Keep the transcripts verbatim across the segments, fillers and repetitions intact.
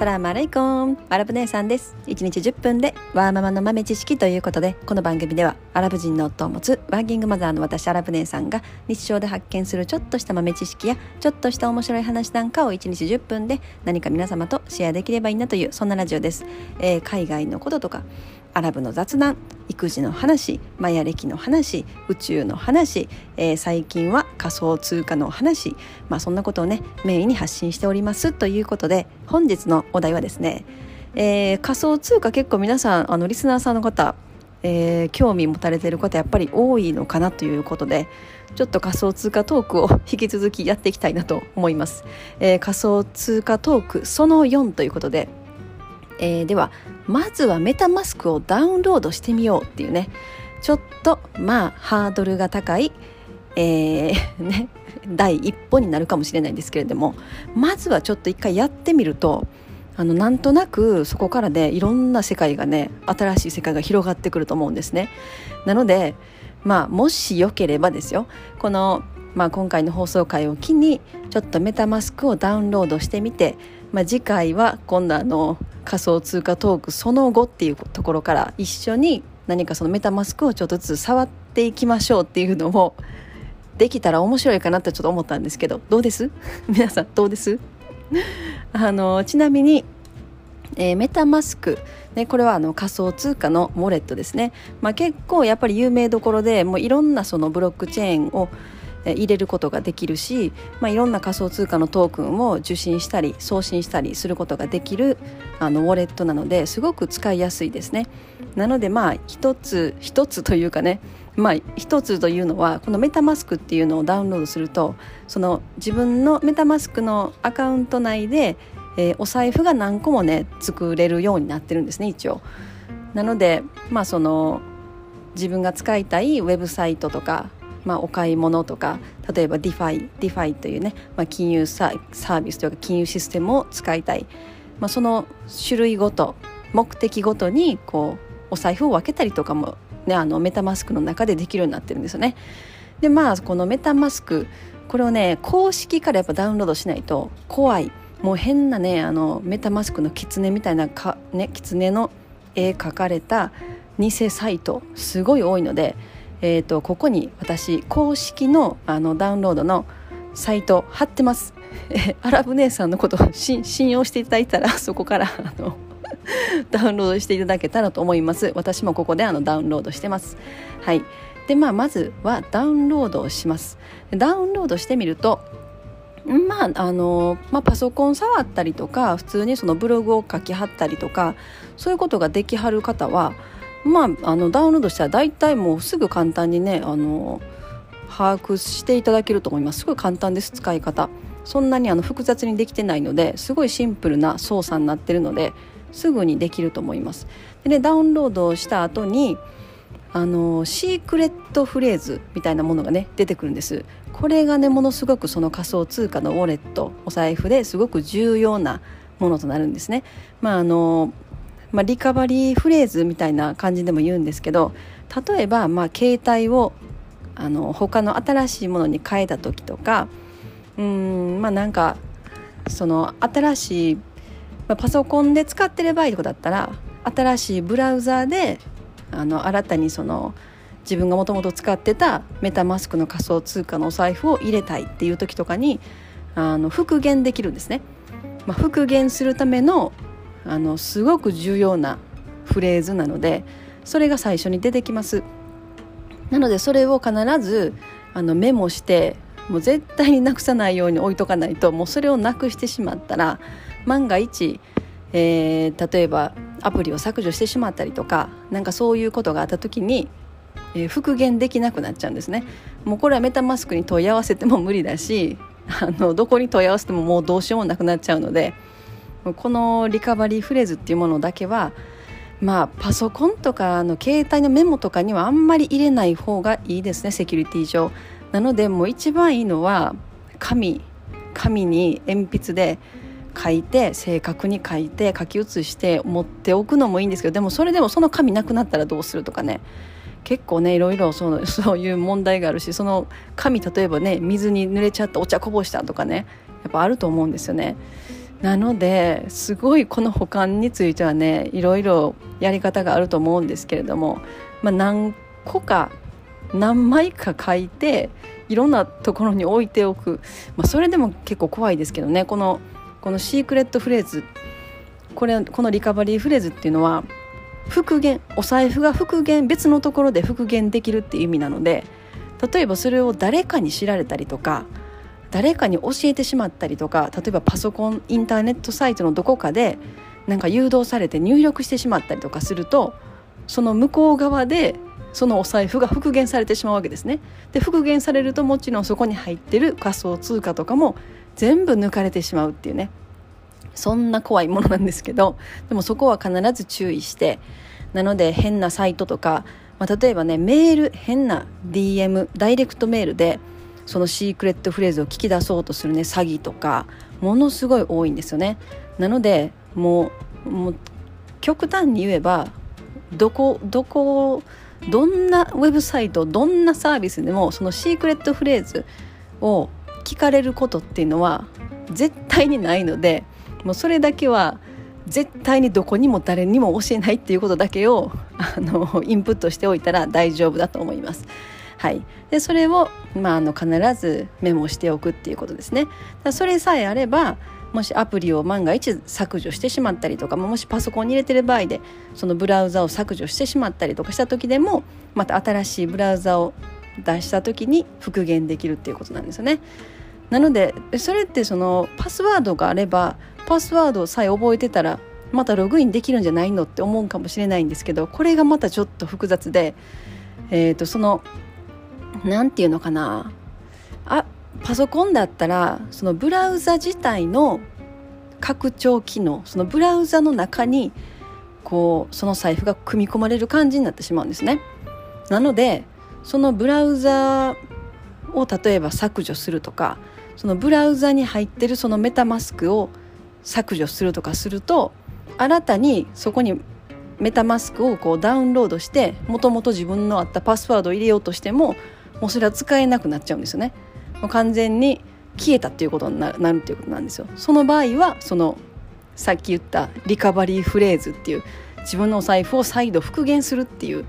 サラマレイコン、アラブ姉さんです。いちにちじゅっぷんでワーママの豆知識ということで、この番組ではアラブ人の夫を持つワーキングマザーの私アラブ姉さんが日常で発見するちょっとした豆知識やちょっとした面白い話なんかをいちにちじゅっぷんで何か皆様とシェアできればいいなという、そんなラジオです。えー、海外のこととかアラブの雑談、育児の話、マヤ歴の話、宇宙の話、えー、最近は仮想通貨の話、まあそんなことをねメインに発信しておりますということで、本日のお題はですね、えー、仮想通貨、結構皆さんあのリスナーさんの方、えー、興味持たれている方やっぱり多いのかなということで、ちょっと仮想通貨トークを引き続きやっていきたいなと思います。えー、仮想通貨トークそのよんということで、えー、ではまずはメタマスクをダウンロードしてみようっていうね、ちょっとまあハードルが高い、えーね、第一歩になるかもしれないんですけれども、まずはちょっと一回やってみると、あのなんとなくそこからねいろんな世界がね、新しい世界が広がってくると思うんですね。なのでまあもしよければですよ、この、まあ、今回の放送回を機にちょっとメタマスクをダウンロードしてみて、まあ、次回は今度あの仮想通貨トークその後っていうところから一緒に何かそのメタマスクをちょっとずつ触っていきましょうっていうのをできたら面白いかなってちょっと思ったんですけど、どうです皆さんどうですあのちなみに、えー、メタマスク、ね、これはあの仮想通貨のウォレットですね。まあ、結構やっぱり有名どころでもういろんなそのブロックチェーンを入れることができるし、まあ、いろんな仮想通貨のトークンを受信したり送信したりすることができるあのウォレットなので、すごく使いやすいですね。なのでまあ一つ一つというかね、まあ一つというのはこのメタマスクっていうのをダウンロードすると、その自分のメタマスクのアカウント内で、えー、お財布が何個もね作れるようになってるんですね、一応。なのでまあその自分が使いたいウェブサイトとか、まあ、お買い物とか、例えば DeFi, DeFi というね、まあ、金融 サ, サービスというか金融システムを使いたい、まあ、その種類ごと目的ごとにこうお財布を分けたりとかも、ね、あのメタマスクの中でできるようになってるんですよね。でまあこのメタマスク、これをね公式からやっぱダウンロードしないと怖い。もう変なねあのメタマスクの狐みたいなか、ね、狐の絵描かれた偽サイトすごい多いので、えーと、ここに私公式の、 あのダウンロードのサイト貼ってます。えアラブ姉さんのことを信用していただいたら、そこからあのダウンロードしていただけたらと思います。私もここであのダウンロードしてます。はい。でまあまずはダウンロードをします。ダウンロードしてみると、まああのまあ、パソコン触ったりとか、普通にそのブログを書き貼ったりとか、そういうことができはる方は、まあ、あのダウンロードしたら大体もうすぐ簡単にねあの把握していただけると思います。すごい簡単です、使い方。そんなにあの複雑にできてないので、すごいシンプルな操作になってるのですぐにできると思います。で、ね、ダウンロードした後にあのシークレットフレーズみたいなものがね出てくるんです。これがねものすごくその仮想通貨のウォレット、お財布ですごく重要なものとなるんですね。まああのまあ、リカバリーフレーズみたいな感じでも言うんですけど、例えば、まあ、携帯をあの他の新しいものに変えた時とか、うーん、まあ、なんかその新しい、まあ、パソコンで使ってる場合とかだったら、新しいブラウザーであの新たにその自分がもともと使ってたメタマスクの仮想通貨のお財布を入れたいっていう時とかにあの復元できるんですね。まあ、復元するためのあのすごく重要なフレーズなので、それが最初に出てきます。なのでそれを必ずあのメモして、もう絶対になくさないように置いとかないと、もうそれをなくしてしまったら万が一、えー、例えばアプリを削除してしまったりとか、なんかそういうことがあった時に、えー、復元できなくなっちゃうんですね。もうこれはメタマスクに問い合わせても無理だし、あのどこに問い合わせてももうどうしようもなくなっちゃうので、このリカバリーフレーズっていうものだけは、まあ、パソコンとかの携帯のメモとかにはあんまり入れない方がいいですね、セキュリティ上。なのでもう一番いいのは紙紙に鉛筆で書いて、正確に書いて書き写して持っておくのもいいんですけど、でもそれでもその紙なくなったらどうするとかね、結構ねいろいろそのそういう問題があるし、その紙例えばね水に濡れちゃった、お茶こぼしたとかね、やっぱあると思うんですよね。なのですごいこの保管についてはね、いろいろやり方があると思うんですけれども、まあ、何個か何枚か書いていろんなところに置いておく、まあ、それでも結構怖いですけどね。このこのシークレットフレーズ、これこのリカバリーフレーズっていうのは復元、お財布が復元、別のところで復元できるっていう意味なので、例えばそれを誰かに知られたりとか、誰かに教えてしまったりとか、例えばパソコン、インターネットサイトのどこかでなんか誘導されて入力してしまったりとかすると、その向こう側でそのお財布が復元されてしまうわけですね。で、復元されるともちろんそこに入ってる仮想通貨とかも全部抜かれてしまうっていうね、そんな怖いものなんですけど、でもそこは必ず注意して、なので変なサイトとか、まあ、例えばね、メール、変な ディーエム、 ダイレクトメールでそのシークレットフレーズを聞き出そうとするね、詐欺とかものすごい多いんですよね。なのでもう、もう極端に言えばどこどこをどんなウェブサイト、どんなサービスでもそのシークレットフレーズを聞かれることっていうのは絶対にないので、もうそれだけは絶対にどこにも誰にも教えないっていうことだけをあのインプットしておいたら大丈夫だと思います。はい、でそれを、まあ、あの必ずメモしておくっていうことですね。だそれさえあれば、もしアプリを万が一削除してしまったりとか、もしパソコンに入れてる場合でそのブラウザを削除してしまったりとかした時でも、また新しいブラウザを出した時に復元できるっていうことなんですよね。なのでそれって、そのパスワードがあればパスワードさえ覚えてたらまたログインできるんじゃないのって思うかもしれないんですけど、これがまたちょっと複雑で、えーとそのなんていうのかなあパソコンだったらそのブラウザ自体の拡張機能、そのブラウザの中にこうその財布が組み込まれる感じになってしまうんですね。なのでそのブラウザを例えば削除するとか、そのブラウザに入ってるそのメタマスクを削除するとかすると、新たにそこにメタマスクをこうダウンロードして、もともと自分のあったパスワードを入れようとしても、もうそれは使えなくなっちゃうんですよね。もう完全に消えたっていうことになるということなんですよ。その場合はそのさっき言ったリカバリーフレーズっていう、自分のお財布を再度復元するっていう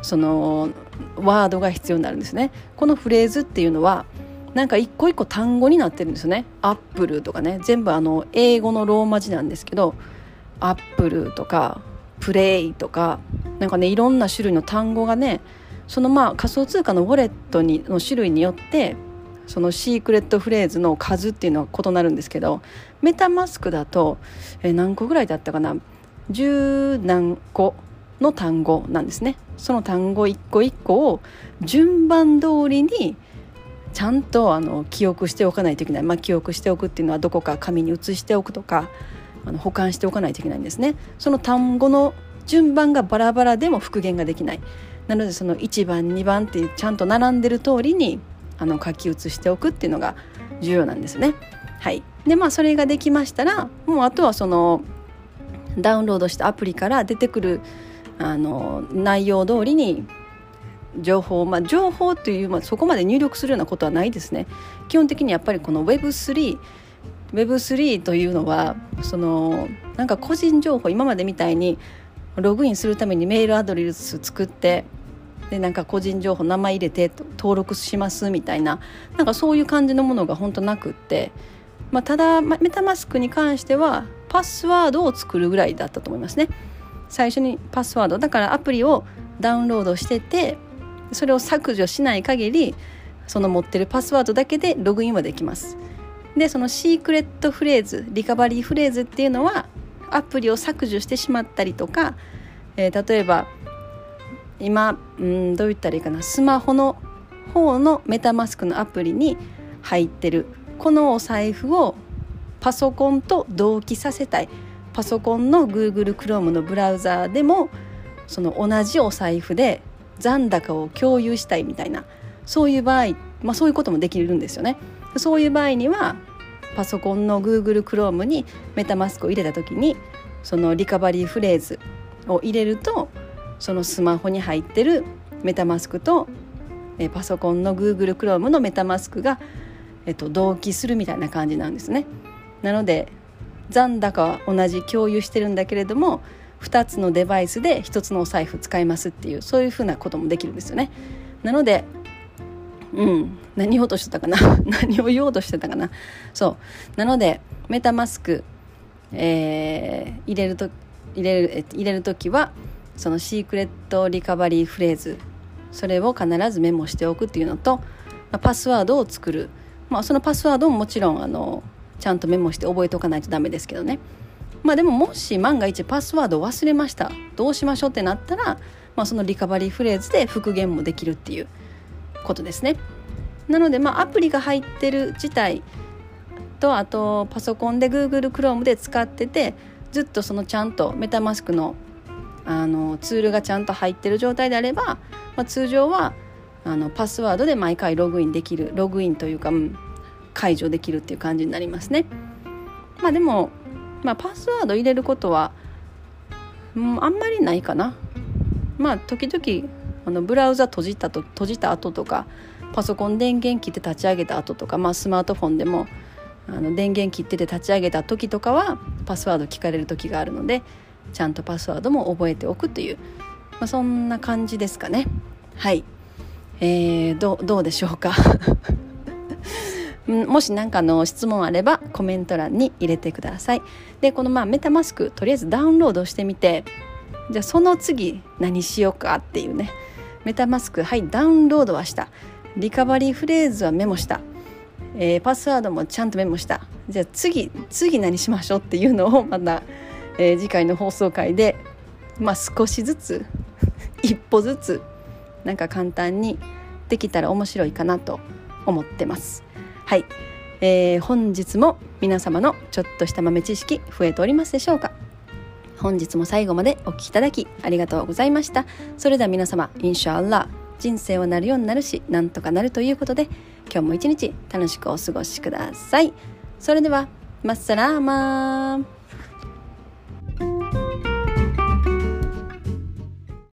そのワードが必要になるんですね。このフレーズっていうのはなんか一個一個単語になってるんですよね。アップルとかね、全部あの英語のローマ字なんですけど、アップルとかプレイとかなんかね、いろんな種類の単語がね、そのまあ仮想通貨のウォレットにの種類によってそのシークレットフレーズの数っていうのは異なるんですけど、メタマスクだとえ何個ぐらいだったかな、十何個の単語なんですね。その単語一個一個を順番通りにちゃんとあの記憶しておかないといけない、まあ、記憶しておくっていうのはどこか紙に写しておくとか、あの保管しておかないといけないんですね。その単語の順番がバラバラでも復元ができない。なのでそのいちばんにばんっていうちゃんと並んでる通りにあの書き写しておくっていうのが重要なんですね。はい、でまあそれができましたら、もうあとはそのダウンロードしたアプリから出てくるあの内容通りに情報、まあ、情報という、まあ、そこまで入力するようなことはないですね。基本的にやっぱりこの ウェブスリー ウェブスリー というのはそのなんか個人情報、今までみたいにログインするためにメールアドレス作って、でなんか個人情報名前入れて登録しますみたいな、なんかそういう感じのものが本当なくって、まあ、ただメタマスクに関してはパスワードを作るぐらいだったと思いますね。最初にパスワードだからアプリをダウンロードしてて、それを削除しない限りその持ってるパスワードだけでログインはできます。でそのシークレットフレーズ、リカバリーフレーズっていうのはアプリを削除してしまったりとか、えー、例えば今うんどう言ったらいいかな、スマホの方のメタマスクのアプリに入ってるこのお財布をパソコンと同期させたい、パソコンの Google Chrome のブラウザでもその同じお財布で残高を共有したいみたいな、そういう場合、まあ、そういうこともできるんですよね。そういう場合にはパソコンの Google Chrome にメタマスクを入れた時にそのリカバリーフレーズを入れると、そのスマホに入ってるメタマスクとえパソコンの Google Chrome のメタマスクが、えっと、同期するみたいな感じなんですね。なので残高は同じ共有してるんだけれどもふたつのデバイスでひとつのお財布使いますっていう、そういうふうなこともできるんですよね。なので、うん、何を落としてたかな何を言おうとしてたかなそうなのでメタマスク、えー、入れると入れる入れるときはそのシークレットリカバリーフレーズ、それを必ずメモしておくっていうのと、まあ、パスワードを作る、まあ、そのパスワードももちろんあのちゃんとメモして覚えておかないとダメですけどね。まあでももし万が一パスワードを忘れました、どうしましょうってなったら、まあ、そのリカバリーフレーズで復元もできるっていうことですね。なのでまあアプリが入ってる自体と、あとパソコンで Google Chrome で使っててずっとそのちゃんとメタマスクのあのツールがちゃんと入ってる状態であれば、まあ、通常はあのパスワードで毎回ログインできるログインというか、うん、解除できるっていう感じになりますね。まあでも、まあ、パスワード入れることは、うん、あんまりないかな。まあ時々あのブラウザ閉じたと閉じた後とかパソコン電源切って立ち上げた後とか、まあ、スマートフォンでもあの電源切ってて立ち上げた時とかはパスワード聞かれる時があるので、ちゃんとパスワードも覚えておくという、まあ、そんな感じですかね。はい、えー、ど, どうでしょうかもし何かの質問あればコメント欄に入れてください。でこのまあメタマスクとりあえずダウンロードしてみて、じゃあその次何しようかっていうね。メタマスク、はい、ダウンロードはした、リカバリーフレーズはメモした、えー、パスワードもちゃんとメモした、じゃあ次次何しましょうっていうのをまた、えー、次回の放送回で、まあ、少しずつ一歩ずつなんか簡単にできたら面白いかなと思ってます。はい、えー、本日も皆様のちょっとした豆知識増えておりますでしょうか。本日も最後までお聞きいただきありがとうございました。それでは皆様、インシャアッラー、人生はなるようになるし、なんとかなるということで、今日も一日楽しくお過ごしください。それでは、マッサラーマー。